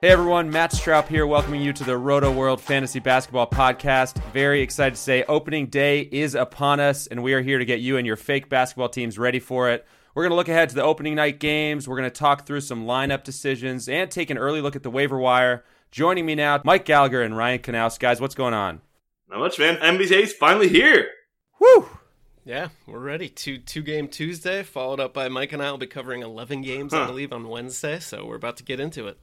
Hey everyone, Matt Straub here, welcoming you to the Roto World Fantasy Basketball Podcast. Very excited to say opening day is upon us, and we are here to get you and your fake basketball teams ready for it. We're going to look ahead to the opening night games, we're going to talk through some lineup decisions, and take an early look at the waiver wire. Joining me now, Mike Gallagher and Ryan Kanaus. Guys, what's going on? Not much, man. NBA's finally here. Woo! Yeah, we're ready. Two-game Tuesday, followed up by Mike and I will be covering 11 games, I believe, on Wednesday, so we're about to get into it.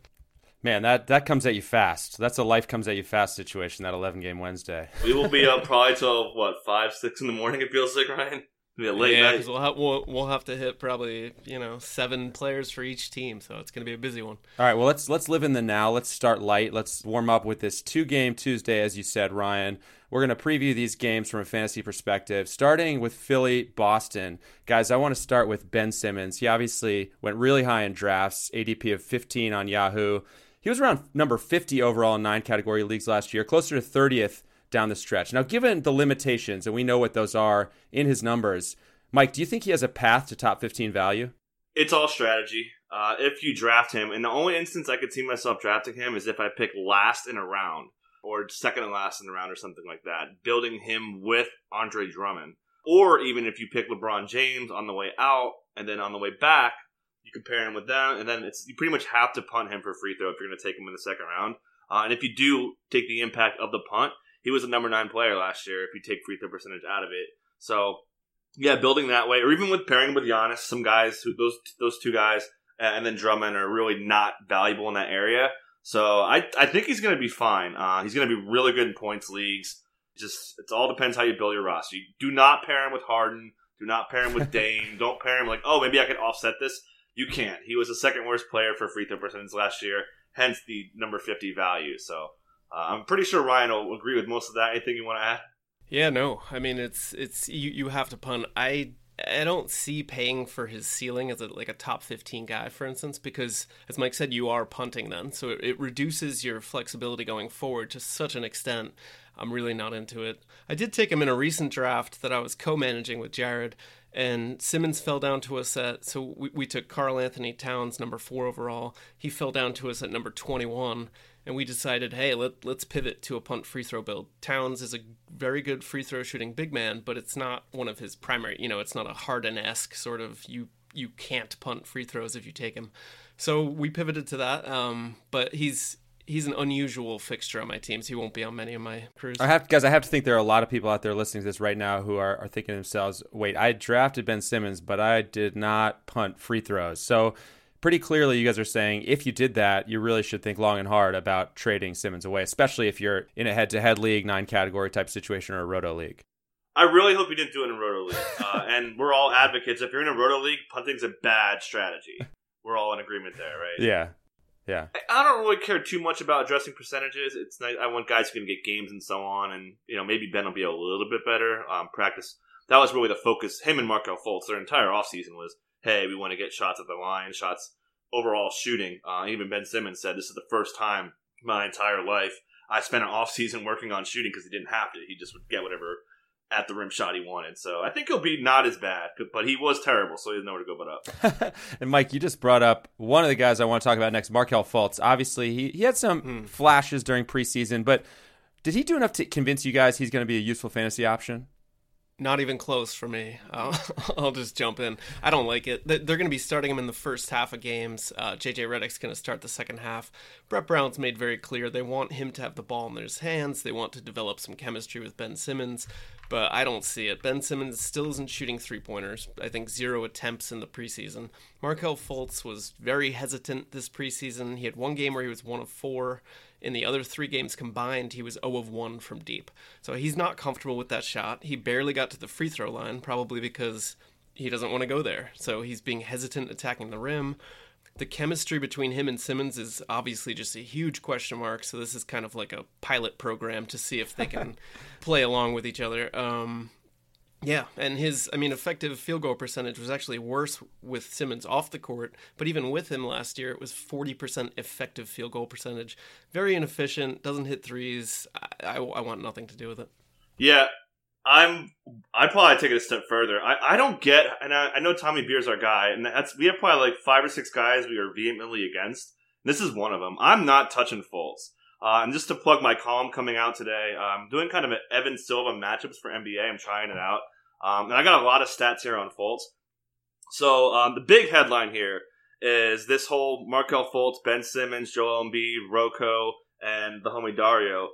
Man, that comes at you fast. That's a life comes at you fast situation, that 11-game Wednesday. We will be up probably till, 5, 6 in the morning, it feels like, Ryan? It'll be a late night. We'll have to hit probably, 7 players for each team, so it's going to be a busy one. All right, well, let's live in the now. Let's start light. Let's warm up with this two-game Tuesday, as you said, Ryan. We're going to preview these games from a fantasy perspective, starting with Philly, Boston. Guys, I want to start with Ben Simmons. He obviously went really high in drafts, ADP of 15 on Yahoo. He was around number 50 overall in 9 category leagues last year, closer to 30th down the stretch. Now, given the limitations, and we know what those are in his numbers, Mike, do you think he has a path to top 15 value? It's all strategy. If you draft him, and the only instance I could see myself drafting him is if I pick last in a round or second and last in a round or something like that, building him with Andre Drummond. Or even if you pick LeBron James on the way out and then on the way back, you compare him with them, and then you pretty much have to punt him for free throw if you're going to take him in the second round. And if you do take the impact of the punt, he was a number 9 player last year if you take free throw percentage out of it. So, yeah, building that way, or even with pairing with Giannis, some guys, those two guys, and then Drummond are really not valuable in that area. So I think he's going to be fine. He's going to be really good in points leagues. Just it all depends how you build your roster. You do not pair him with Harden. Do not pair him with Dame. Don't pair him like, oh, maybe I can offset this. You can't. He was the second worst player for free throw percentage last year, hence the number 50 value. So I'm pretty sure Ryan will agree with most of that. Anything you want to add? Yeah, no. I mean, it's you have to punt. I don't see paying for his ceiling as a top 15 guy, for instance, because as Mike said, you are punting then. So it reduces your flexibility going forward to such an extent. I'm really not into it. I did take him in a recent draft that I was co-managing with Jared, and Simmons fell down to us at, so we took Karl Anthony Towns, number 4 overall. He fell down to us at number 21, and we decided, hey, let's pivot to a punt free throw build. Towns is a very good free throw shooting big man, but it's not one of his primary, it's not a Harden-esque sort of you can't punt free throws if you take him. So we pivoted to that, but He's an unusual fixture on my teams. He won't be on many of my crews. I have to think there are a lot of people out there listening to this right now who are thinking to themselves, wait, I drafted Ben Simmons, but I did not punt free throws. So pretty clearly you guys are saying if you did that, you really should think long and hard about trading Simmons away, especially if you're in a head-to-head league, 9 category type situation, or a roto league. I really hope you didn't do it in a roto league. And we're all advocates. If you're in a roto league, punting's a bad strategy. We're all in agreement there, right? Yeah. Yeah, I don't really care too much about addressing percentages. It's nice. I want guys who can get games and so on, and maybe Ben will be a little bit better. Practice. That was really the focus. Him and Markelle Fultz, their entire offseason was, hey, we want to get shots at the line, shots overall shooting. Even Ben Simmons said, this is the first time in my entire life I spent an offseason working on shooting because he didn't have to. He just would get whatever at the rim shot he wanted. So I think he'll be not as bad, but he was terrible, so he doesn't know where to go but up. And Mike, you just brought up one of the guys I want to talk about next, Markelle Fultz. Obviously, he had some flashes during preseason, but did he do enough to convince you guys he's going to be a useful fantasy option? Not even close for me. I'll just jump in. I don't like it. They're going to be starting him in the first half of games. J.J. Redick's going to start the second half. Brett Brown's made very clear they want him to have the ball in his hands. They want to develop some chemistry with Ben Simmons, but I don't see it. Ben Simmons still isn't shooting three-pointers. I think 0 attempts in the preseason. Markelle Fultz was very hesitant this preseason. He had one game where he was 1 of 4. In the other 3 games combined, he was 0 of 1 from deep. So he's not comfortable with that shot. He barely got to the free throw line, probably because he doesn't want to go there. So he's being hesitant attacking the rim. The chemistry between him and Simmons is obviously just a huge question mark. So this is kind of like a pilot program to see if they can play along with each other. Yeah, and his, effective field goal percentage was actually worse with Simmons off the court, but even with him last year, it was 40% effective field goal percentage. Very inefficient, doesn't hit threes. I want nothing to do with it. Yeah, I'd probably take it a step further. I don't get, and I know Tommy Beer's our guy, and we have probably like 5 or 6 guys we are vehemently against. This is one of them. I'm not touching Fultz. And just to plug my column coming out today, I'm doing kind of an Evan Silva matchups for NBA. I'm trying it out. And I got a lot of stats here on Fultz. So the big headline here is this whole Markelle Fultz, Ben Simmons, Joel Embiid, Rocco, and the homie Dario.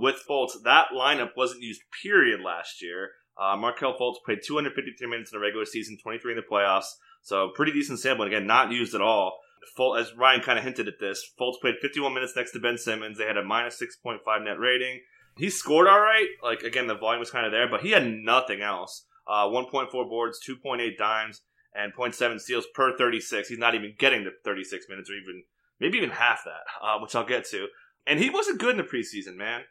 With Fultz, that lineup wasn't used period last year. Markelle Fultz played 253 minutes in the regular season, 23 in the playoffs. So pretty decent sample. And again, not used at all. Fultz, as Ryan kind of hinted at this, Fultz played 51 minutes next to Ben Simmons. They had a minus 6.5 net rating. He scored all right. Like, again, the volume was kind of there, but he had nothing else. 1.4 boards, 2.8 dimes, and 0.7 steals per 36. He's not even getting to 36 minutes or even maybe even half that, which I'll get to. And he wasn't good in the preseason, man.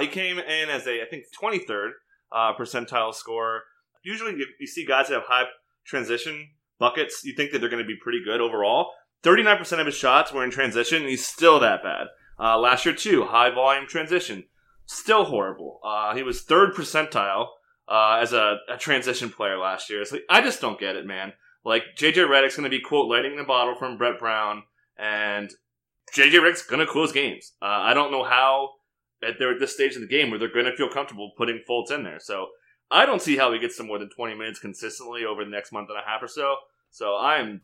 He came in as a, 23rd percentile scorer. Usually you see guys that have high transition buckets. You think that they're going to be pretty good overall. 39% of his shots were in transition, and he's still that bad. Last year, too, high-volume transition. Still horrible. He was 3rd percentile as a transition player last year. So I just don't get it, man. Like, J.J. Redick's going to be, quote, lighting the bottle from Brett Brown, and J.J. Redick's going to close games. I don't know how they're at this stage in the game where they're going to feel comfortable putting Fultz in there. So I don't see how he gets to more than 20 minutes consistently over the next month and a half or so. So I'm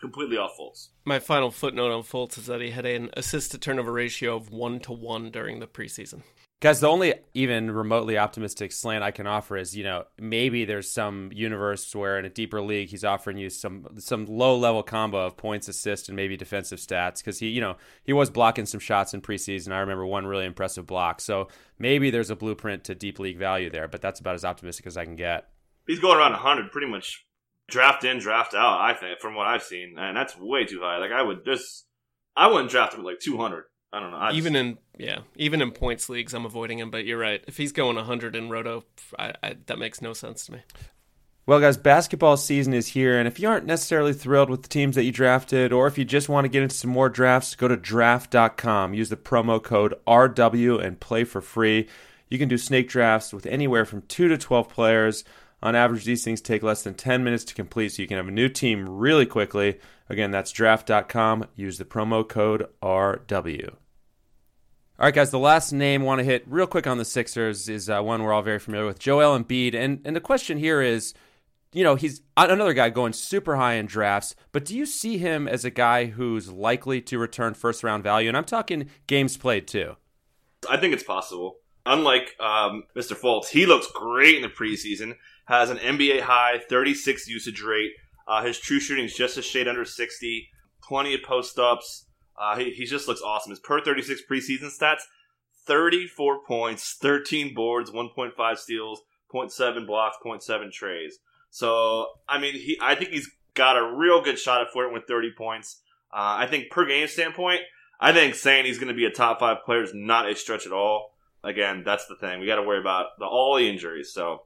completely off Fultz. My final footnote on Fultz is that he had an assist-to-turnover ratio of 1-to-1 during the preseason. Guys, the only even remotely optimistic slant I can offer is, maybe there's some universe where in a deeper league he's offering you some low-level combo of points, assists, and maybe defensive stats because he was blocking some shots in preseason. I remember one really impressive block. So maybe there's a blueprint to deep league value there, but that's about as optimistic as I can get. He's going around 100 pretty much. Draft in, draft out, I think, from what I've seen. And that's way too high. Like, I wouldn't draft him at, 200. I don't know. Even in points leagues, I'm avoiding him. But you're right. If he's going 100 in Roto, that makes no sense to me. Well, guys, basketball season is here, and if you aren't necessarily thrilled with the teams that you drafted, or if you just want to get into some more drafts, go to draft.com. Use the promo code RW and play for free. You can do snake drafts with anywhere from 2 to 12 players. On average, these things take less than 10 minutes to complete, so you can have a new team really quickly. Again, that's draft.com. Use the promo code RW. All right, guys, the last name I want to hit real quick on the Sixers is one we're all very familiar with, Joel Embiid. And the question here is, he's another guy going super high in drafts, but do you see him as a guy who's likely to return first-round value? And I'm talking games played, too. I think it's possible. Unlike Mr. Fultz, he looks great in the preseason. Has an NBA high 36 usage rate. His true shooting is just a shade under 60. Plenty of post-ups. He just looks awesome. His per 36 preseason stats, 34 points, 13 boards, 1.5 steals, 0.7 blocks, 0.7 trays. So, I think he's got a real good shot at flirting with 30 points. I think per game standpoint, I think saying he's going to be a top 5 player is not a stretch at all. Again, that's the thing. We got to worry about all the injuries, so...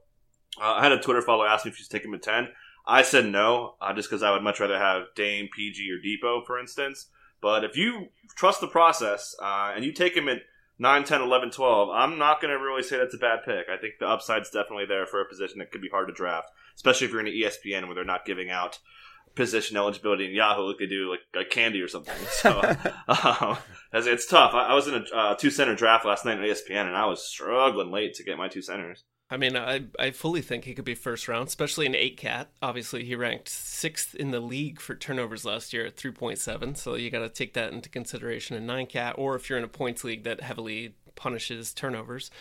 I had a Twitter follower ask me if you should take him at 10. I said no, just because I would much rather have Dame, PG, or Depot, for instance. But if you trust the process and you take him at 9, 10, 11, 12, I'm not going to really say that's a bad pick. I think the upside's definitely there for a position that could be hard to draft, especially if you're in an ESPN where they're not giving out position eligibility in Yahoo like they do like candy or something. So it's tough. I was in a two-center draft last night on ESPN, and I was struggling late to get my two centers. I fully think he could be first round, especially an 8-cat. Obviously, he ranked 6th in the league for turnovers last year at 3.7, so you got to take that into consideration in 9-cat, or if you're in a points league that heavily punishes turnovers.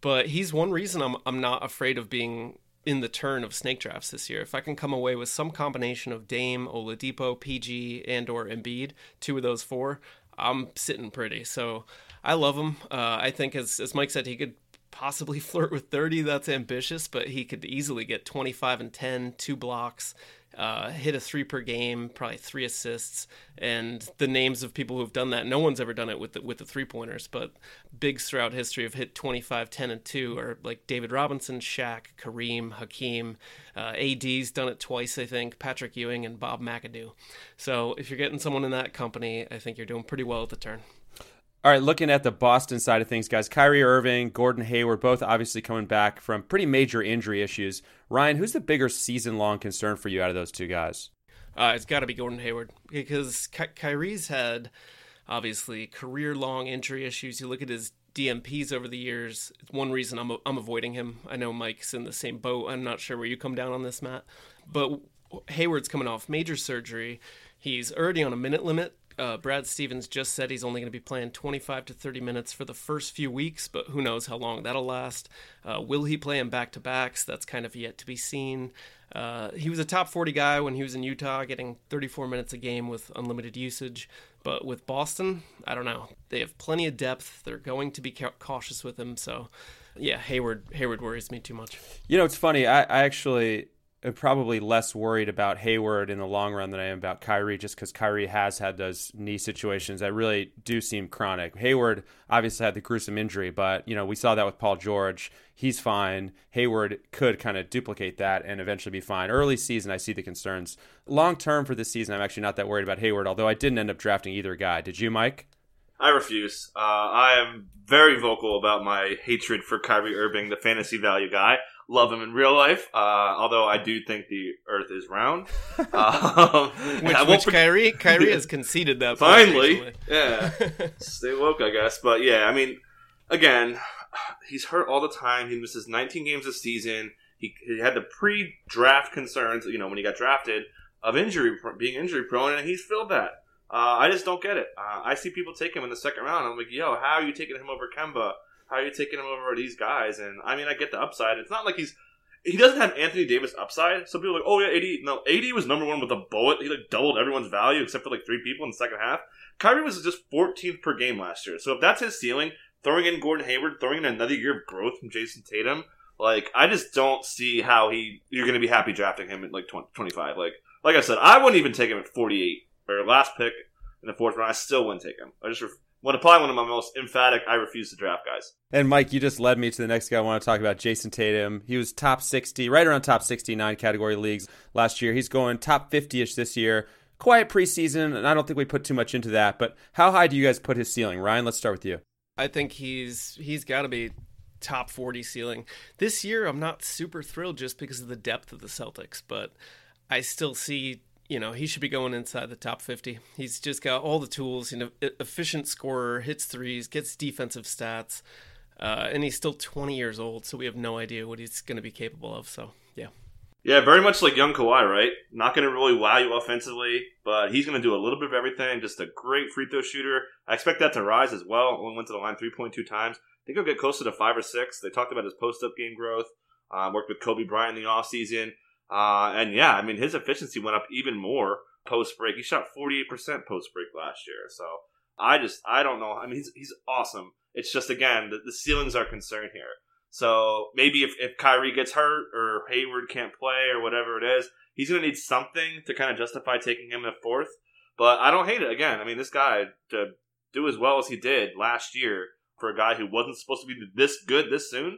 But he's one reason I'm not afraid of being in the turn of snake drafts this year. If I can come away with some combination of Dame, Oladipo, PG, and or Embiid, 2 of those 4, I'm sitting pretty. So I love him. I think, as Mike said, he could possibly flirt with 30. That's ambitious, but he could easily get 25 and 10, 2 blocks, hit a 3 per game, probably 3 assists. And the names of people who have done that, no one's ever done it with the 3-pointers, but bigs throughout history have hit 25, 10, and 2 are like David Robinson, Shaq, Kareem, Hakeem. AD's done it twice, I think, Patrick Ewing and Bob McAdoo. So if you're getting someone in that company, I think you're doing pretty well at the turn. All right, looking at the Boston side of things, guys, Kyrie Irving, Gordon Hayward, both obviously coming back from pretty major injury issues. Ryan, who's the bigger season-long concern for you out of those two guys? It's got to be Gordon Hayward, because Kyrie's had, obviously, career-long injury issues. You look at his DMPs over the years. One reason I'm avoiding him. I know Mike's in the same boat. I'm not sure where you come down on this, Matt. But Hayward's coming off major surgery. He's already on a minute limit. Brad Stevens just said he's only going to be playing 25 to 30 minutes for the first few weeks, but who knows how long that'll last. Will he play in back-to-backs? That's kind of yet to be seen. He was a top 40 guy when he was in Utah, getting 34 minutes a game with unlimited usage. But with Boston, I don't know. They have plenty of depth. They're going to be cautious with him. So, yeah, Hayward worries me too much. You know, it's funny. I actually... I'm probably less worried about Hayward in the long run than I am about Kyrie, just because Kyrie has had those knee situations that really do seem chronic. Hayward obviously had the gruesome injury, but, you know, we saw that with Paul George. He's fine. Hayward could kind of duplicate that and eventually be fine. Early season, I see the concerns. Long term for this season, I'm actually not that worried about Hayward, although I didn't end up drafting either guy. Did you, Mike? I refuse. I am very vocal about my hatred for Kyrie Irving, the fantasy value guy. Love him in real life, although I do think the earth is round. Kyrie has conceded that. Finally. Yeah. Stay woke, I guess. But, yeah, I mean, again, he's hurt all the time. He misses 19 games a season. He had the pre-draft concerns, you know, when he got drafted, of being injury prone, and he's filled that. I just don't get it. I see people take him in the second round. I'm like, yo, how are you taking him over Kemba? How are you taking him over these guys? And, I mean, I get the upside. It's not like he doesn't have Anthony Davis upside. Some people are like, oh, yeah, AD. No, AD was number one with a bullet. He, like, doubled everyone's value except for, like, 3 people in the second half. Kyrie was just 14th per game last year. So if that's his ceiling, throwing in Gordon Hayward, throwing in another year of growth from Jason Tatum, like, I just don't see how you're going to be happy drafting him at, like, 25. Like I said, I wouldn't even take him at 48 or last pick in the fourth round. I still wouldn't take him. I just probably one of my most emphatic, I refuse to draft guys. And Mike, you just led me to the next guy I want to talk about, Jason Tatum. He was top 60, right around top 69 category leagues last year. He's going top 50-ish this year. Quiet preseason, and I don't think we put too much into that. But how high do you guys put his ceiling? Ryan, let's start with you. I think he's got to be top 40 ceiling. This year, I'm not super thrilled just because of the depth of the Celtics, but I still see... You know, he should be going inside the top 50. He's just got all the tools, you know, efficient scorer, hits threes, gets defensive stats, and he's still 20 years old, so we have no idea what he's going to be capable of, so, yeah. Yeah, very much like young Kawhi, right? Not going to really wow you offensively, but he's going to do a little bit of everything, just a great free throw shooter. I expect that to rise as well. Only went to the line 3.2 times. I think he'll get closer to 5 or 6. They talked about his post-up game growth, worked with Kobe Bryant in the offseason. And yeah, I mean, his efficiency went up even more post-break. He shot 48% post-break last year. So I don't know. I mean, he's awesome. It's just, again, the ceilings are concerned here. So maybe if Kyrie gets hurt or Hayward can't play or whatever it is, he's going to need something to kind of justify taking him in fourth. But I don't hate it. Again, I mean, this guy, to do as well as he did last year for a guy who wasn't supposed to be this good this soon,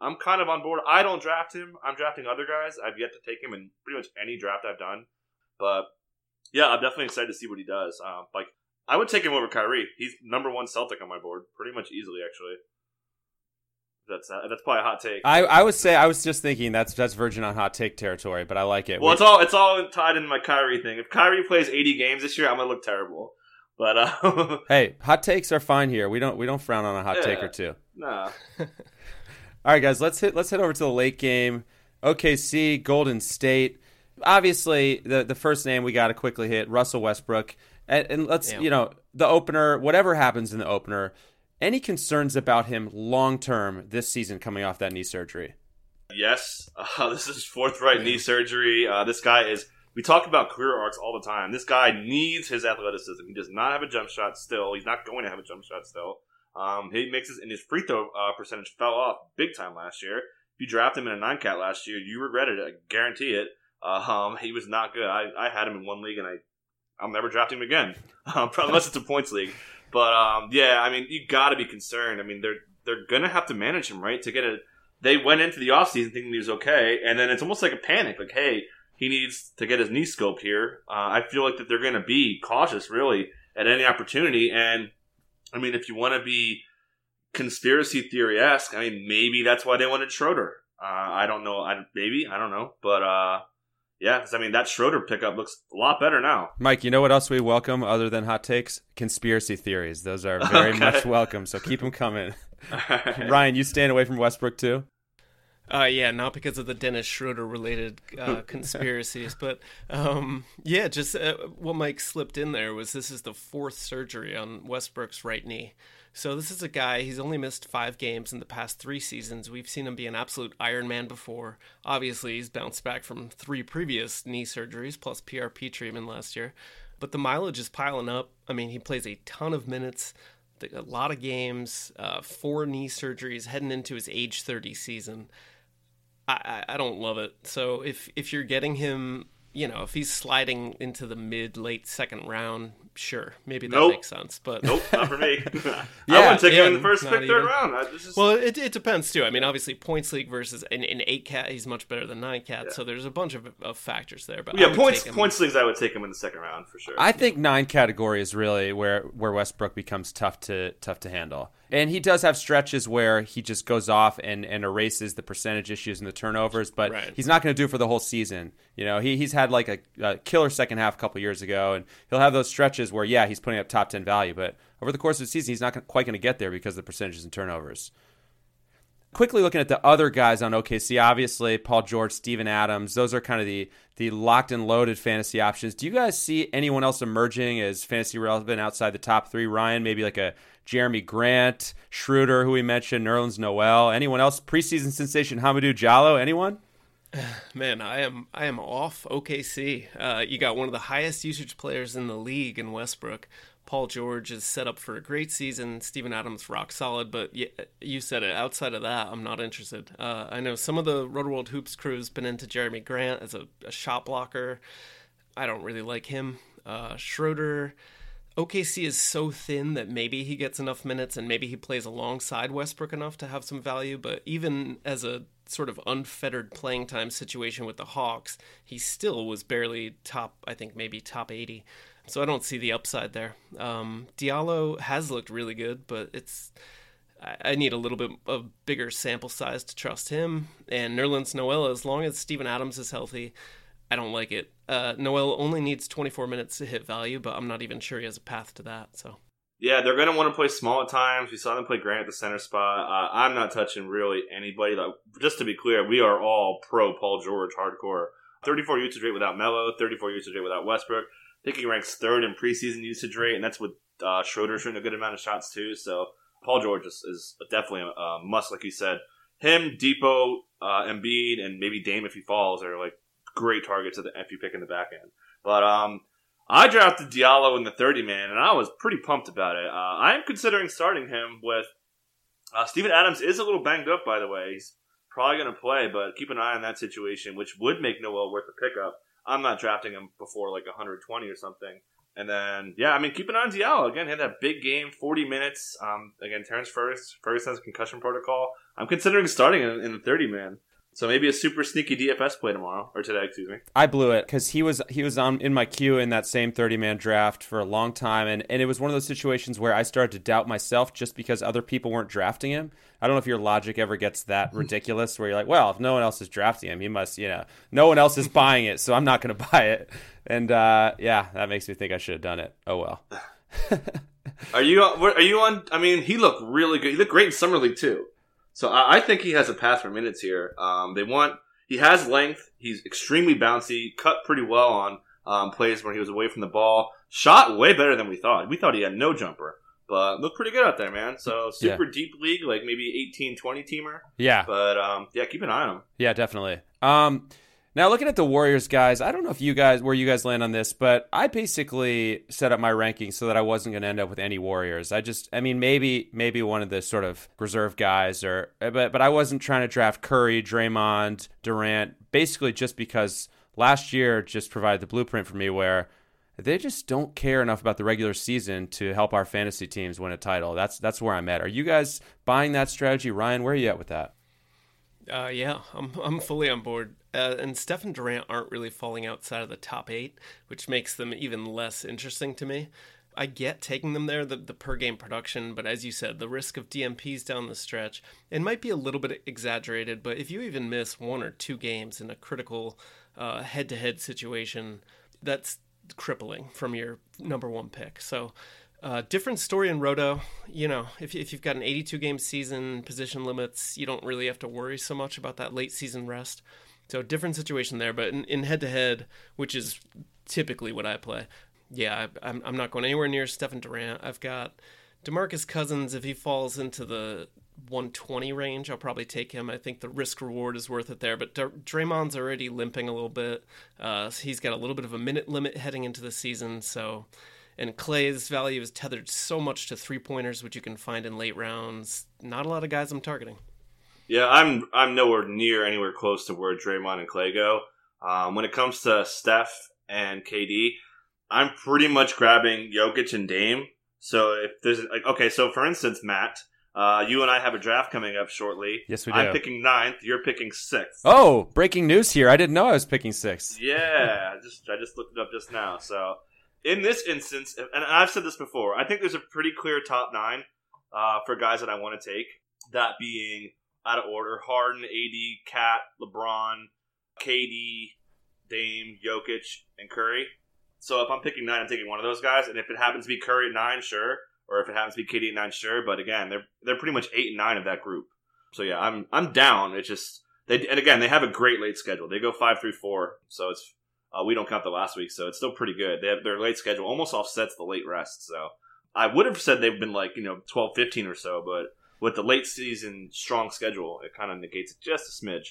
I'm kind of on board. I don't draft him. I'm drafting other guys. I've yet to take him in pretty much any draft I've done. But, yeah, I'm definitely excited to see what he does. Like, I would take him over Kyrie. He's #1 Celtic on my board pretty much easily, actually. That's probably a hot take. I would say, I was just thinking that's Virgin on hot take territory, but I like it. Well, it's all tied into my Kyrie thing. If Kyrie plays 80 games this year, I'm going to look terrible. But hey, hot takes are fine here. We don't frown on a hot take or two. Nah. All right, guys, let's head over to the late game. OKC, Golden State. Obviously, the first name we got to quickly hit, Russell Westbrook. And let's, you know, the opener, whatever happens in the opener, any concerns about him long-term this season coming off that knee surgery? Yes. This is forthright knee surgery. This guy is, we talk about career arcs all the time. This guy needs his athleticism. He does not have a jump shot still. He's not going to have a jump shot still. Hit mixes and his free throw percentage fell off big time last year. If you drafted him in a 9-cat last year, you regretted it. I guarantee it. He was not good. I had him in one league, and I'll never draft him again, unless it's a points league. But, yeah, I mean, you got to be concerned. I mean, they're going to have to manage him, right, to get a – they went into the offseason thinking he was okay, and then it's almost like a panic. Like, hey, he needs to get his knee scoped here. I feel like that they're going to be cautious, really, at any opportunity. And, I mean, if you want to be conspiracy theory-esque, I mean, maybe that's why they wanted Schroeder. I don't know. Maybe. I don't know. But, yeah, because, I mean, that Schroeder pickup looks a lot better now. Mike, you know what else we welcome other than hot takes? Conspiracy theories. Those are very much welcome, so keep them coming. Right. Ryan, you staying away from Westbrook too? Yeah, not because of the Dennis Schroeder-related conspiracies, but, yeah, just what Mike slipped in there was this is the fourth surgery on Westbrook's right knee. So this is a guy, he's only missed 5 games in the past 3 seasons. We've seen him be an absolute Iron Man before. Obviously, he's bounced back from 3 previous knee surgeries, plus PRP treatment last year. But the mileage is piling up. I mean, he plays a ton of minutes, a lot of games, 4 knee surgeries, heading into his age 30 season. I don't love it. So if you're getting him, you know, if he's sliding into the mid-late second round, sure, maybe that makes sense, but nope, not for me. I wouldn't take him in the first pick, third round. Well, it depends too. I mean, obviously, points league versus an 8-cat, he's much better than 9-cat. Yeah. So there's a bunch of factors there. But yeah, points leagues, I would take him in the second round for sure. I think 9 category is really where Westbrook becomes tough to handle, and he does have stretches where he just goes off and erases the percentage issues and the turnovers, but he's not going to do it for the whole season. You know, he's had like a killer second half a couple years ago, and he'll have those stretches where, yeah, he's putting up top 10 value, but over the course of the season, he's not quite going to get there because of the percentages and turnovers. Quickly looking at the other guys on OKC, obviously, Paul George, Steven Adams, those are kind of the locked and loaded fantasy options. Do you guys see anyone else emerging as fantasy relevant outside the top 3? Ryan, maybe like a Jeremy Grant, Schroeder, who we mentioned, Nerlens Noel, anyone else? Preseason sensation, Hamidou Diallo, anyone? Man, I am off OKC. You got one of the highest usage players in the league in Westbrook. Paul George is set up for a great season. Steven Adams rock solid, but you said it. Outside of that, I'm not interested. I know some of the Rotoworld Hoops crew's been into Jeremy Grant as a shot blocker. I don't really like him. Schroeder. OKC is so thin that maybe he gets enough minutes and maybe he plays alongside Westbrook enough to have some value, but even as a sort of unfettered playing time situation with the Hawks, he still was barely top, I think maybe top 80. So I don't see the upside there. Diallo has looked really good, but I need a little bit of bigger sample size to trust him. And Nerlens Noel, as long as Steven Adams is healthy, I don't like it. Noel only needs 24 minutes to hit value, but I'm not even sure he has a path to that. So, yeah, they're going to want to play small at times. We saw them play Grant at the center spot. I'm not touching really anybody. Like, just to be clear, we are all pro Paul George hardcore. 34 usage rate without Melo, 34 usage rate without Westbrook. I think he ranks third in preseason usage rate, and that's with Schroeder shooting a good amount of shots too. So Paul George is definitely a must, like you said. Him, Depot, Embiid, and maybe Dame if he falls are like great targets if you pick in the back end. But I drafted Diallo in the 30-man, and I was pretty pumped about it. I am considering starting him with Steven Adams is a little banged up, by the way. He's probably going to play, but keep an eye on that situation, which would make Noel worth a pickup. I'm not drafting him before like 120 or something. And then, yeah, I mean, keep an eye on Diallo. Again, he had that big game, 40 minutes. Again, Terrence Ferguson has a concussion protocol. I'm considering starting him in the 30-man. So maybe a super sneaky DFS play tomorrow, or today, excuse me. I blew it because he was on in my queue in that same 30-man draft for a long time, and it was one of those situations where I started to doubt myself just because other people weren't drafting him. I don't know if your logic ever gets that ridiculous where you're like, well, if no one else is drafting him, he must, you know, no one else is buying it, so I'm not going to buy it. And, yeah, that makes me think I should have done it. Oh, well. Are you on – I mean, he looked really good. He looked great in Summer League, too. So I think he has a path for minutes here. He has length. He's extremely bouncy. Cut pretty well on plays when he was away from the ball. Shot way better than we thought. We thought he had no jumper, but looked pretty good out there, man. So deep league, like maybe 18-20 teamer. Yeah. But yeah, keep an eye on him. Yeah, definitely. Now, looking at the Warriors, guys, I don't know if you guys, where you guys land on this, but I basically set up my rankings so that I wasn't going to end up with any Warriors. Maybe one of the sort of reserve guys, but I wasn't trying to draft Curry, Draymond, Durant, basically just because last year just provided the blueprint for me where they just don't care enough about the regular season to help our fantasy teams win a title. That's where I'm at. Are you guys buying that strategy? Ryan, where are you at with that? Yeah, I'm fully on board. And Steph and Durant aren't really falling outside of the top 8, which makes them even less interesting to me. I get taking them there, the per-game production, but as you said, the risk of DMPs down the stretch, it might be a little bit exaggerated, but if you even miss one or two games in a critical head-to-head situation, that's crippling from your number one pick. So different story in Roto. You know, if you've got an 82-game season, position limits, you don't really have to worry so much about that late-season rest. So different situation there, but in head-to-head, which is typically what I play, yeah, I'm not going anywhere near Stephen Durant. I've got DeMarcus Cousins. If he falls into the 120 range, I'll probably take him. I think the risk-reward is worth it there, but Draymond's already limping a little bit. He's got a little bit of a minute limit heading into the season, so... And Clay's value is tethered so much to three-pointers, which you can find in late rounds. Not a lot of guys I'm targeting. Yeah, I'm anywhere close to where Draymond and Clay go. When it comes to Steph and KD, I'm pretty much grabbing Jokic and Dame. So if there's so for instance, Matt, you and I have a draft coming up shortly. Yes, we do. I'm picking 9th. You're picking 6th. Oh, breaking news here! I didn't know I was picking 6th. Yeah, I just looked it up just now. So in this instance, and I've said this before, I think there's a pretty clear top 9 for guys that I want to take. That being, out of order, Harden, AD, Kat, LeBron, KD, Dame, Jokic, and Curry. So if I'm picking 9, I'm taking one of those guys. And if it happens to be Curry at 9, sure. Or if it happens to be KD at 9, sure. But again, they're pretty much 8 and 9 of that group. So yeah, I'm down. It's just they have a great late schedule. They go 5-4, so it's we don't count the last week, so it's still pretty good. Their late schedule almost offsets the late rest. So I would have said they've been 12-15 or so, but with the late season strong schedule, it kind of negates it just a smidge.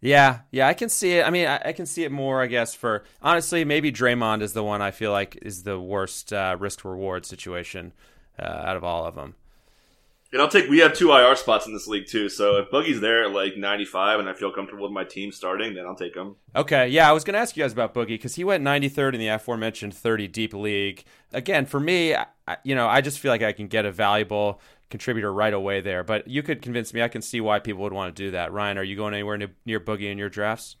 Yeah, I can see it. I mean, I can see it more, I guess, for honestly, maybe Draymond is the one I feel like is the worst risk-reward situation out of all of them. And we have 2 IR spots in this league too, so if Buggy's there at 95 and I feel comfortable with my team starting, then I'll take him. Okay, yeah, I was going to ask you guys about Boogie because he went 93rd in the aforementioned 30 deep league. Again, for me, I just feel like I can get a valuable contributor right away there, but you could convince me. I can see why people would want to do that. Ryan, are you going anywhere near Boogie in your drafts?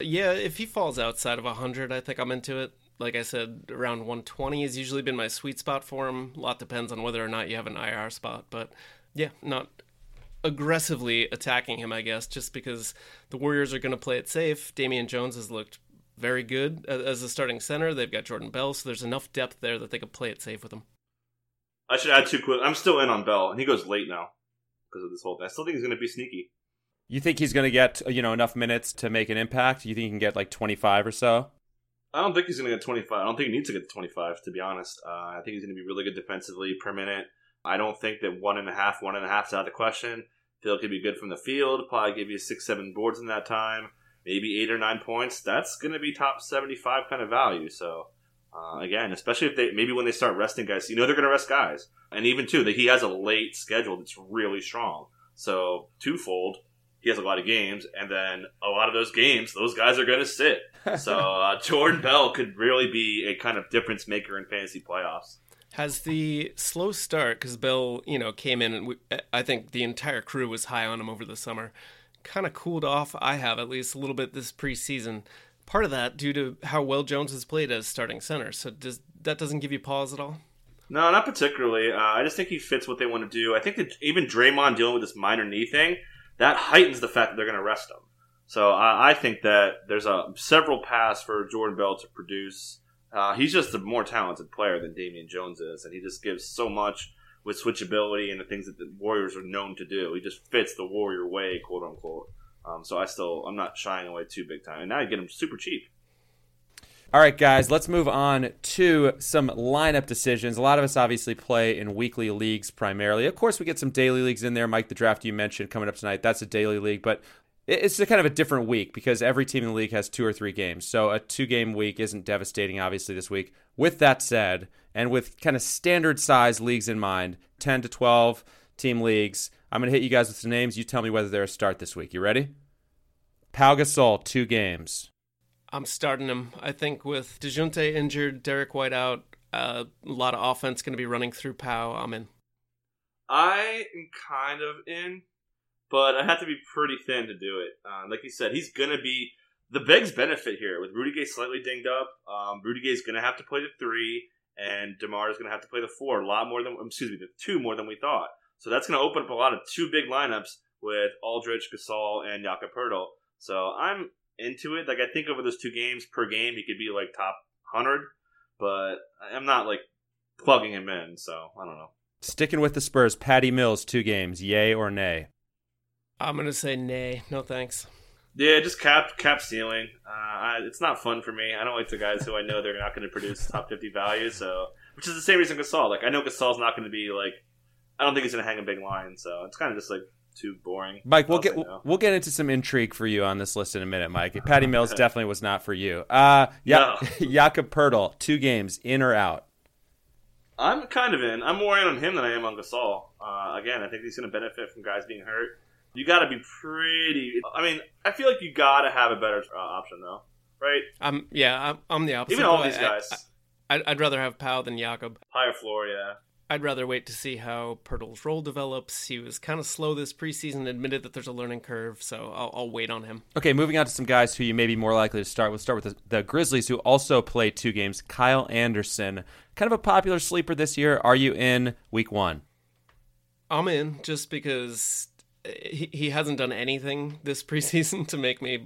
Yeah, if he falls outside of 100, I think I'm into it. Like I said, around 120 has usually been my sweet spot for him. A lot depends on whether or not you have an IR spot. But, yeah, not aggressively attacking him, I guess, just because the Warriors are going to play it safe. Damian Jones has looked very good as a starting center. They've got Jordan Bell, so there's enough depth there that they could play it safe with him. I should add too quick. I'm still in on Bell, and he goes late now because of this whole thing. I still think he's going to be sneaky. You think he's going to get enough minutes to make an impact? You think he can get 25 or so? I don't think he's going to get 25. I don't think he needs to get 25, to be honest. I think he's going to be really good defensively per minute. I don't think that 1.5 is out of the question. Phil could be good from the field, probably give you 6-7 boards in that time, maybe 8 or 9 points. That's going to be top 75 kind of value. So, again, especially if maybe when they start resting guys, they're going to rest guys. And even, too, that he has a late schedule that's really strong. So, twofold. He has a lot of games, and then a lot of those games, those guys are going to sit. So Jordan Bell could really be a kind of difference maker in fantasy playoffs. Has the slow start, because Bell, came in, and I think the entire crew was high on him over the summer, kind of cooled off, I have at least a little bit this preseason. Part of that due to how well Jones has played as starting center. So that doesn't give you pause at all? No, not particularly. I just think he fits what they want to do. I think that even Draymond dealing with this minor knee thing, that heightens the fact that they're going to rest him. So I think that there's several paths for Jordan Bell to produce. He's just a more talented player than Damian Jones is, and he just gives so much with switchability and the things that the Warriors are known to do. He just fits the Warrior way, quote unquote. So I'm not shying away too big time. And now you get him super cheap. All right, guys, let's move on to some lineup decisions. A lot of us obviously play in weekly leagues primarily. Of course, we get some daily leagues in there. Mike, the draft you mentioned coming up tonight, that's a daily league. But it's a kind of a different week because every team in the league has two or three games. So a two-game week isn't devastating, obviously, this week. With that said, and with kind of standard size leagues in mind, 10 to 12 team leagues, I'm going to hit you guys with some names. You tell me whether they're a start this week. You ready? Pau Gasol, 2 games. I'm starting him. I think with DeJounte injured, Derek White out, a lot of offense going to be running through Pau. I'm in. I am kind of in, but I have to be pretty thin to do it. Like you said, he's going to be the Begs benefit here with Rudy Gay slightly dinged up. Rudy Gay is going to have to play the 3, and DeMar is going to have to play the 4 a lot more than, the 2 more than we thought. So that's going to open up a lot of 2 big lineups with Aldridge, Gasol, and Jakob Poeltl. So I'm into it. Like, I think over those 2 games per game, he could be like top 100, but I'm not like plugging him in. So I don't know. Sticking with the Spurs, Patty Mills, 2 games, yay or nay? I'm going to say nay. No thanks. Yeah, just cap ceiling. It's not fun for me. I don't like the guys who I know they're not going to produce top 50 value, so, which is the same reason Gasol. Like, I know Gasol's not going to be like, I don't think he's going to hang a big line, so it's kind of just like too boring. Mike, we'll get into some intrigue for you on this list in a minute, Mike. Patty Mills definitely was not for you. No. Jakob Poeltl, 2 games, in or out? I'm kind of in. I'm more in on him than I am on Gasol. Again, I think he's going to benefit from guys being hurt. You got to be pretty. I mean, I feel like you got to have a better option, though, right? I'm the opposite. Even all these guys. I'd rather have Pau than Jakob. Higher floor, yeah. I'd rather wait to see how Poeltl's role develops. He was kind of slow this preseason, admitted that there's a learning curve, so I'll wait on him. Okay, moving on to some guys who you may be more likely to start with. Start with the Grizzlies, who also play 2 games. Kyle Anderson, kind of a popular sleeper this year. Are you in week 1? I'm in, just because he hasn't done anything this preseason to make me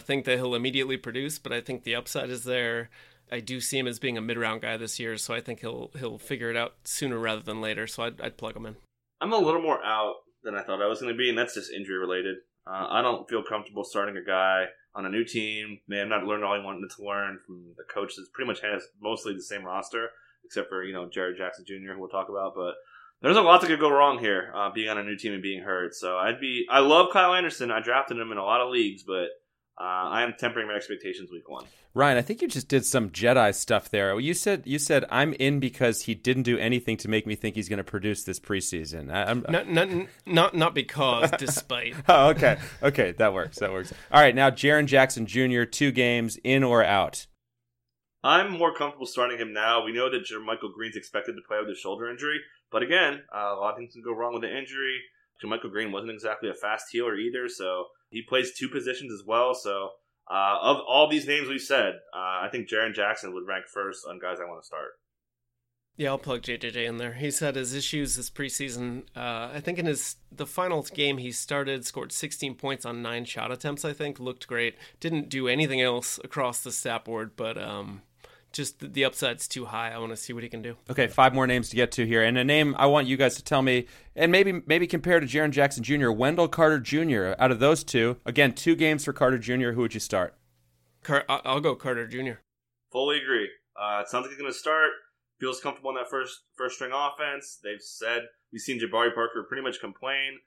think that he'll immediately produce, but I think the upside is there. I do see him as being a mid-round guy this year, so I think he'll figure it out sooner rather than later, so I'd plug him in. I'm a little more out than I thought I was going to be, and that's just injury-related. I don't feel comfortable starting a guy on a new team. May have not learned all he wanted to learn from the coach that pretty much has mostly the same roster, except for, Jaren Jackson Jr., who we'll talk about, but there's a lot that could go wrong here, being on a new team and being hurt. So I love Kyle Anderson. I drafted him in a lot of leagues, but I am tempering my expectations week 1. Ryan, I think you just did some Jedi stuff there. You said I'm in because he didn't do anything to make me think he's going to produce this preseason. Not because, despite. Oh, okay. Okay, that works. All right, now Jaren Jackson Jr., 2 games, in or out? I'm more comfortable starting him now. We know that Jermichael Green's expected to play with a shoulder injury, but again, a lot of things can go wrong with the injury. Jermichael Green wasn't exactly a fast healer either, so he plays 2 positions as well. So of all these names we've said, I think Jaren Jackson would rank first on guys I want to start. Yeah, I'll plug JJJ in there. He's had his issues this preseason. I think in the final game he started, scored 16 points on 9 shot attempts, I think. Looked great. Didn't do anything else across the stat board, but just the upside's too high. I want to see what he can do. Okay, 5 more names to get to here. And a name I want you guys to tell me, and maybe compare to Jaren Jackson Jr., Wendell Carter Jr. Out of those 2, again, 2 games for Carter Jr., who would you start? I'll go Carter Jr. Fully agree. It sounds like he's going to start. Feels comfortable in that first string offense. They've said, we've seen Jabari Parker pretty much complain.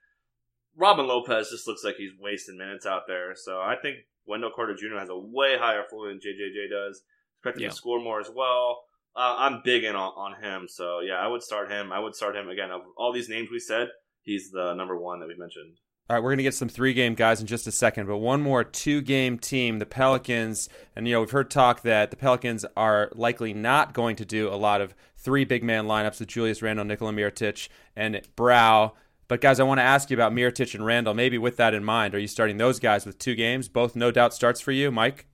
Robin Lopez just looks like he's wasting minutes out there. So I think Wendell Carter Jr. has a way higher floor than JJJ does. Expected to score more as well. I'm big in on him. So, yeah, I would start him. Again, of all these names we said, he's the number 1 that we mentioned. All right, we're going to get some 3-game guys in just a second, but one more 2-game team, the Pelicans. And, we've heard talk that the Pelicans are likely not going to do a lot of 3 big man lineups with Julius Randle, Nikola Mirotic, and Brow. But, guys, I want to ask you about Mirotic and Randle. Maybe with that in mind, are you starting those guys with 2 games? Both no doubt starts for you, Mike?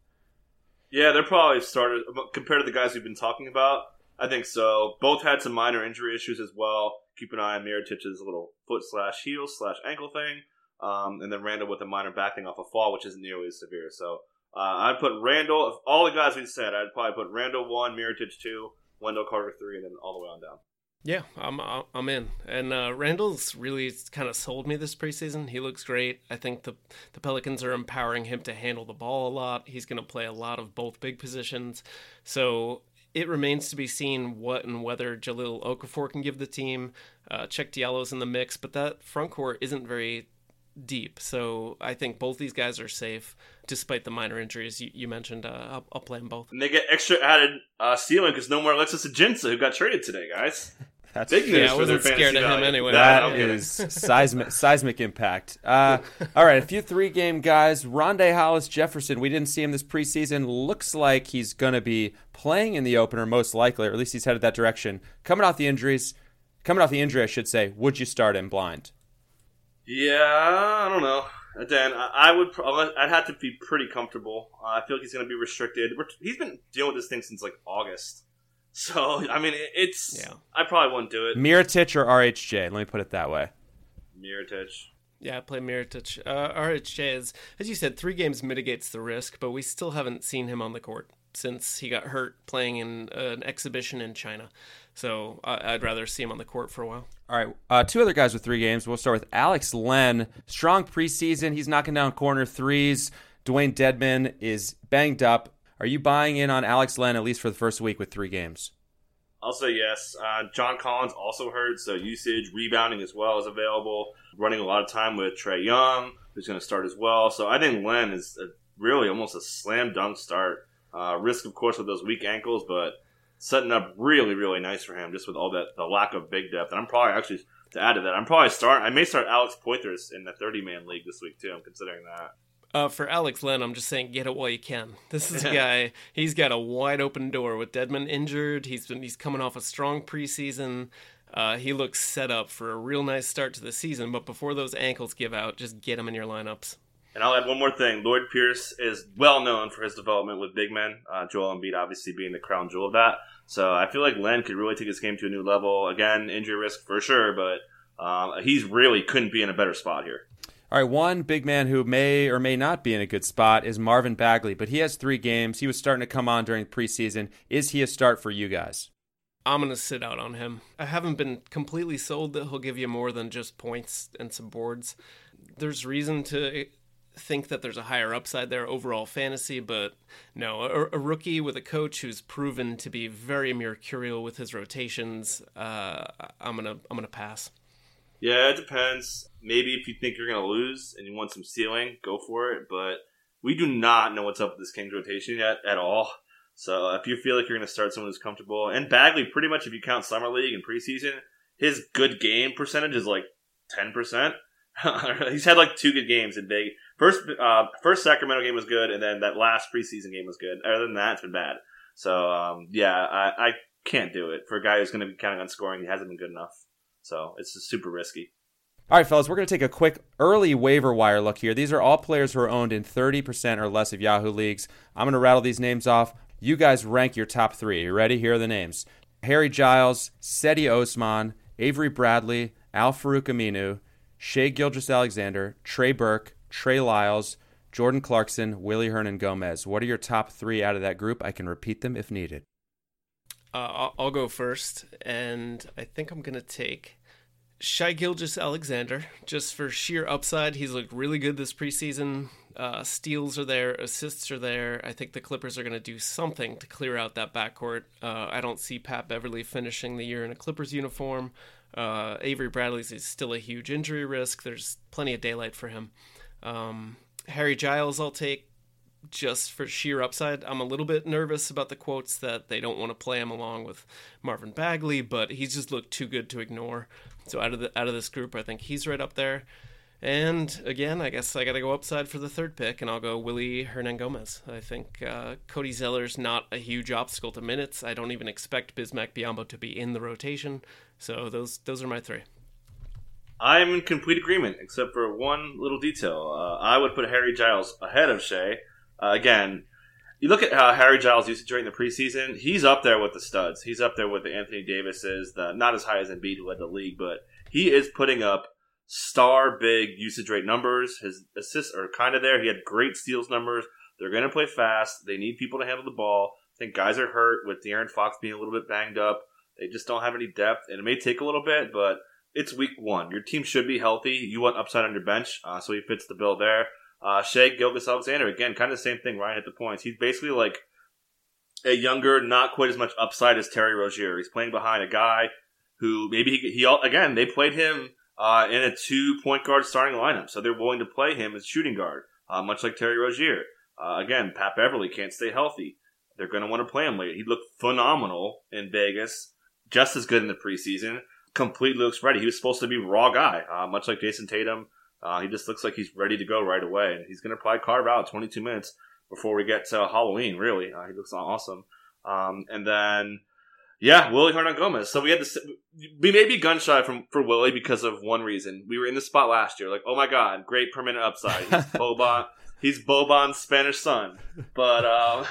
Yeah, they're probably starters compared to the guys we've been talking about. I think so. Both had some minor injury issues as well. Keep an eye on Mirotic's little foot/heel/ankle thing. And then Randle with a minor back thing off a fall, which isn't nearly as severe. So I'd put Randle, of all the guys we said, I'd probably put Randle 1, Mirotic 2, Wendell Carter 3, and then all the way on down. Yeah, I'm in. And Randle's really kind of sold me this preseason. He looks great. I think the Pelicans are empowering him to handle the ball a lot. He's going to play a lot of both big positions. So it remains to be seen what and whether Jahlil Okafor can give the team. Check Diallo's in the mix, but that front court isn't very deep. So I think both these guys are safe, despite the minor injuries you mentioned. I'll play them both. And they get extra added ceiling because no more Alexis Ojensa, who got traded today, guys. That's big news for their fantasy value. I wasn't scared of him anyway. That is seismic impact. All right, a few three-game guys. Rondé Hollis-Jefferson, we didn't see him this preseason. Looks like he's going to be playing in the opener, most likely, or at least he's headed that direction. Coming off the injury, would you start him blind? Yeah, I don't know. Dan, I'd have to be pretty comfortable. I feel like he's going to be restricted. He's been dealing with this thing since, like, August. So, I mean, it's... Yeah. I probably wouldn't do it. Mirotic or RHJ? Let me put it that way. Mirotic. Yeah, play Mirotic. RHJ is, as you said, 3 games mitigates the risk, but we still haven't seen him on the court since he got hurt playing in an exhibition in China. So I'd rather see him on the court for a while. All right, 2 other guys with 3 games. We'll start with Alex Len. Strong preseason. He's knocking down corner threes. Dwayne Dedmon is banged up. Are you buying in on Alex Len, at least for the first week with 3 games? I'll say yes. John Collins also hurt, so usage, rebounding as well is available. Running a lot of time with Trae Young, who's going to start as well. So I think Len is really almost a slam dunk start. Risk, of course, with those weak ankles, but setting up really, really nice for him just with all that the lack of big depth. And I'm probably actually, to add to that, I may start Alex Poitras in the 30-man league this week too. I'm considering that. For Alex Len, I'm just saying, get it while you can. This is a guy, he's got a wide open door with Dedmon injured. He's coming off a strong preseason. He looks set up for a real nice start to the season. But before those ankles give out, just get him in your lineups. And I'll add one more thing. Lloyd Pierce is well known for his development with big men. Joel Embiid obviously being the crown jewel of that. So I feel like Len could really take his game to a new level. Again, injury risk for sure, but he's really couldn't be in a better spot here. All right, one big man who may or may not be in a good spot is Marvin Bagley, but he has 3 games. He was starting to come on during preseason. Is he a start for you guys? I'm going to sit out on him. I haven't been completely sold that he'll give you more than just points and some boards. There's reason to think that there's a higher upside there overall fantasy, but no, a rookie with a coach who's proven to be very mercurial with his rotations, I'm gonna pass. Yeah, it depends. Maybe if you think you're going to lose and you want some ceiling, go for it. But we do not know what's up with this Kings rotation yet at all. So if you feel like you're going to start someone who's comfortable, and Bagley, pretty much if you count Summer League and preseason, his good game percentage is like 10%. He's had like 2 good games in big. First Sacramento game was good, and then that last preseason game was good. Other than that, it's been bad. So, I can't do it. For a guy who's going to be counting on scoring, he hasn't been good enough. So it's just super risky. All right, fellas, we're going to take a quick early waiver wire look here. These are all players who are owned in 30% or less of Yahoo leagues. I'm going to rattle these names off. You guys rank your top 3. You ready? Here are the names. Harry Giles, Sedi Osman, Avery Bradley, Al-Farouq Aminu, Shai Gilgeous-Alexander, Trey Burke, Trey Lyles, Jordan Clarkson, Willy Hernangomez. What are your top 3 out of that group? I can repeat them if needed. I'll go first, and I think I'm going to take Shai Gilgeous-Alexander just for sheer upside. He's looked really good this preseason. Steals are there. Assists are there. I think the Clippers are going to do something to clear out that backcourt. I don't see Pat Beverly finishing the year in a Clippers uniform. Avery Bradley's is still a huge injury risk. There's plenty of daylight for him. Harry Giles I'll take. Just for sheer upside, I'm a little bit nervous about the quotes that they don't want to play him along with Marvin Bagley, but he's just looked too good to ignore. So out of this group, I think he's right up there. And again, I guess I got to go upside for the 3rd pick, and I'll go Willy Hernangomez. I think Cody Zeller's not a huge obstacle to minutes. I don't even expect Bismack Biyombo to be in the rotation. So those are my 3. I'm in complete agreement, except for one little detail. I would put Harry Giles ahead of Shai. Again, you look at how Harry Giles used it during the preseason. He's up there with the studs. He's up there with the Anthony Davises, not as high as Embiid, who led the league, but he is putting up star big usage rate numbers. His assists are kind of there. He had great steals numbers. They're going to play fast. They need people to handle the ball. I think guys are hurt with De'Aaron Fox being a little bit banged up. They just don't have any depth, and it may take a little bit, but it's week 1. Your team should be healthy. You want upside on your bench, so he fits the bill there. Shai Gilgeous-Alexander, again, kind of the same thing. Ryan hit the points. He's basically like a younger, not quite as much upside as Terry Rozier. He's playing behind a guy who maybe they played him in a two-point guard starting lineup. So they're willing to play him as shooting guard, much like Terry Rozier. Again, Pat Beverly can't stay healthy. They're going to want to play him later. He looked phenomenal in Vegas, just as good in the preseason. Completely looks ready. He was supposed to be raw guy, much like Jason Tatum. He just looks like he's ready to go right away. And he's going to probably carve out 22 minutes before we get to Halloween, really. He looks awesome. And then, yeah, Willie Hernangomez. So we may be gun-shy for Willie because of one reason. We were in this spot last year. Like, oh my God, great permanent upside. He's Boban. He's Boban's Spanish son. But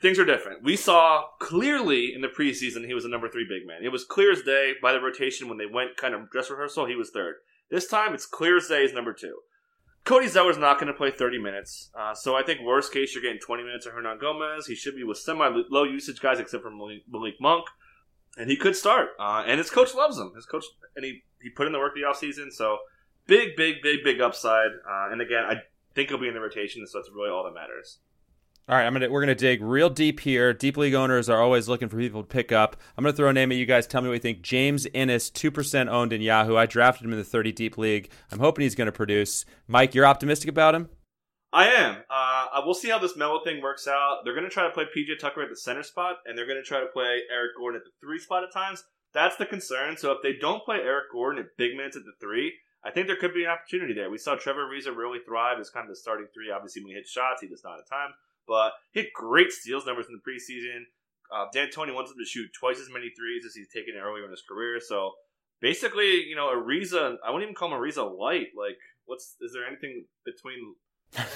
things are different. We saw clearly in the preseason he was a number 3 big man. It was clear as day by the rotation when they went kind of dress rehearsal, he was third. This time, it's clear as day he's number 2. Cody Zeller's not going to play 30 minutes. So I think worst case, you're getting 20 minutes of Hernangomez. He should be with semi-low usage guys except for Malik Monk. And he could start. And his coach loves him. His coach, and he put in the work the offseason. So big upside. And again, I think he'll be in the rotation. So that's really all that matters. All right, we're going to dig real deep here. Deep league owners are always looking for people to pick up. I'm going to throw a name at you guys. Tell me what you think. James Ennis, 2% owned in Yahoo. I drafted him in the 30 deep league. I'm hoping he's going to produce. Mike, you're optimistic about him? I am. We'll see how this Melo thing works out. They're going to try to play PJ Tucker at the center spot, and they're going to try to play Eric Gordon at the 3 spot at times. That's the concern. So if they don't play Eric Gordon at big minutes at the 3, I think there could be an opportunity there. We saw Trevor Ariza really thrive as kind of the starting 3. Obviously, when he hit shots, he does not at times. But he had great steals numbers in the preseason. D'Antoni wants him to shoot twice as many threes as he's taken earlier in his career. So basically, you know, Ariza, I wouldn't even call him Ariza light. Like, is there anything between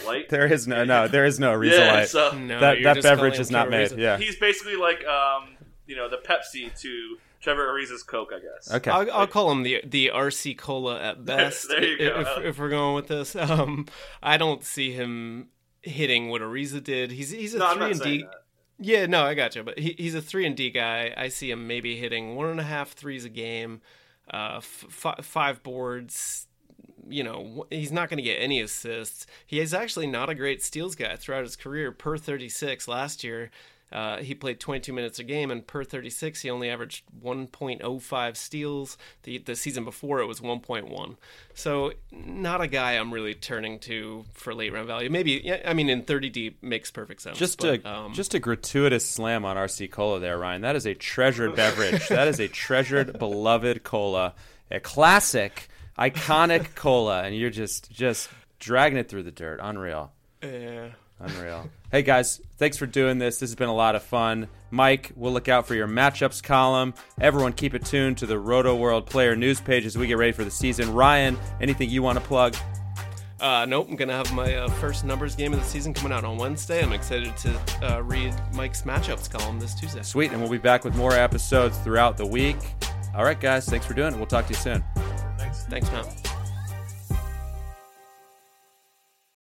light? There is no Ariza light. So no, that beverage is not made. Yeah. He's basically like, the Pepsi to Trevor Ariza's Coke, I guess. Okay, I'll call him the RC Cola at best. There you go. If we're going with this, I don't see him hitting what Ariza did. He's a 3 and D. Yeah, no, I got you. But he's a 3 and D guy. I see him maybe hitting 1.5 threes a game, 5 boards. You know, he's not going to get any assists. He is actually not a great steals guy throughout his career. Per 36 last year, he played 22 minutes a game, and per 36, he only averaged 1.05 steals. The season before, it was 1.1. So not a guy I'm really turning to for late-round value. Maybe, in 30 deep makes perfect sense. Just a gratuitous slam on RC Cola there, Ryan. That is a treasured beverage. That is a treasured, beloved cola, a classic, iconic cola, and you're just dragging it through the dirt. Unreal. Yeah. Unreal. Hey, guys, thanks for doing this. This has been a lot of fun. Mike, we'll look out for your matchups column. Everyone, keep it tuned to the Roto World Player News page as we get ready for the season. Ryan, anything you want to plug? Nope. I'm going to have my first numbers game of the season coming out on Wednesday. I'm excited to read Mike's matchups column this Tuesday. Sweet, and we'll be back with more episodes throughout the week. All right, guys, thanks for doing it. We'll talk to you soon. Thanks, Matt.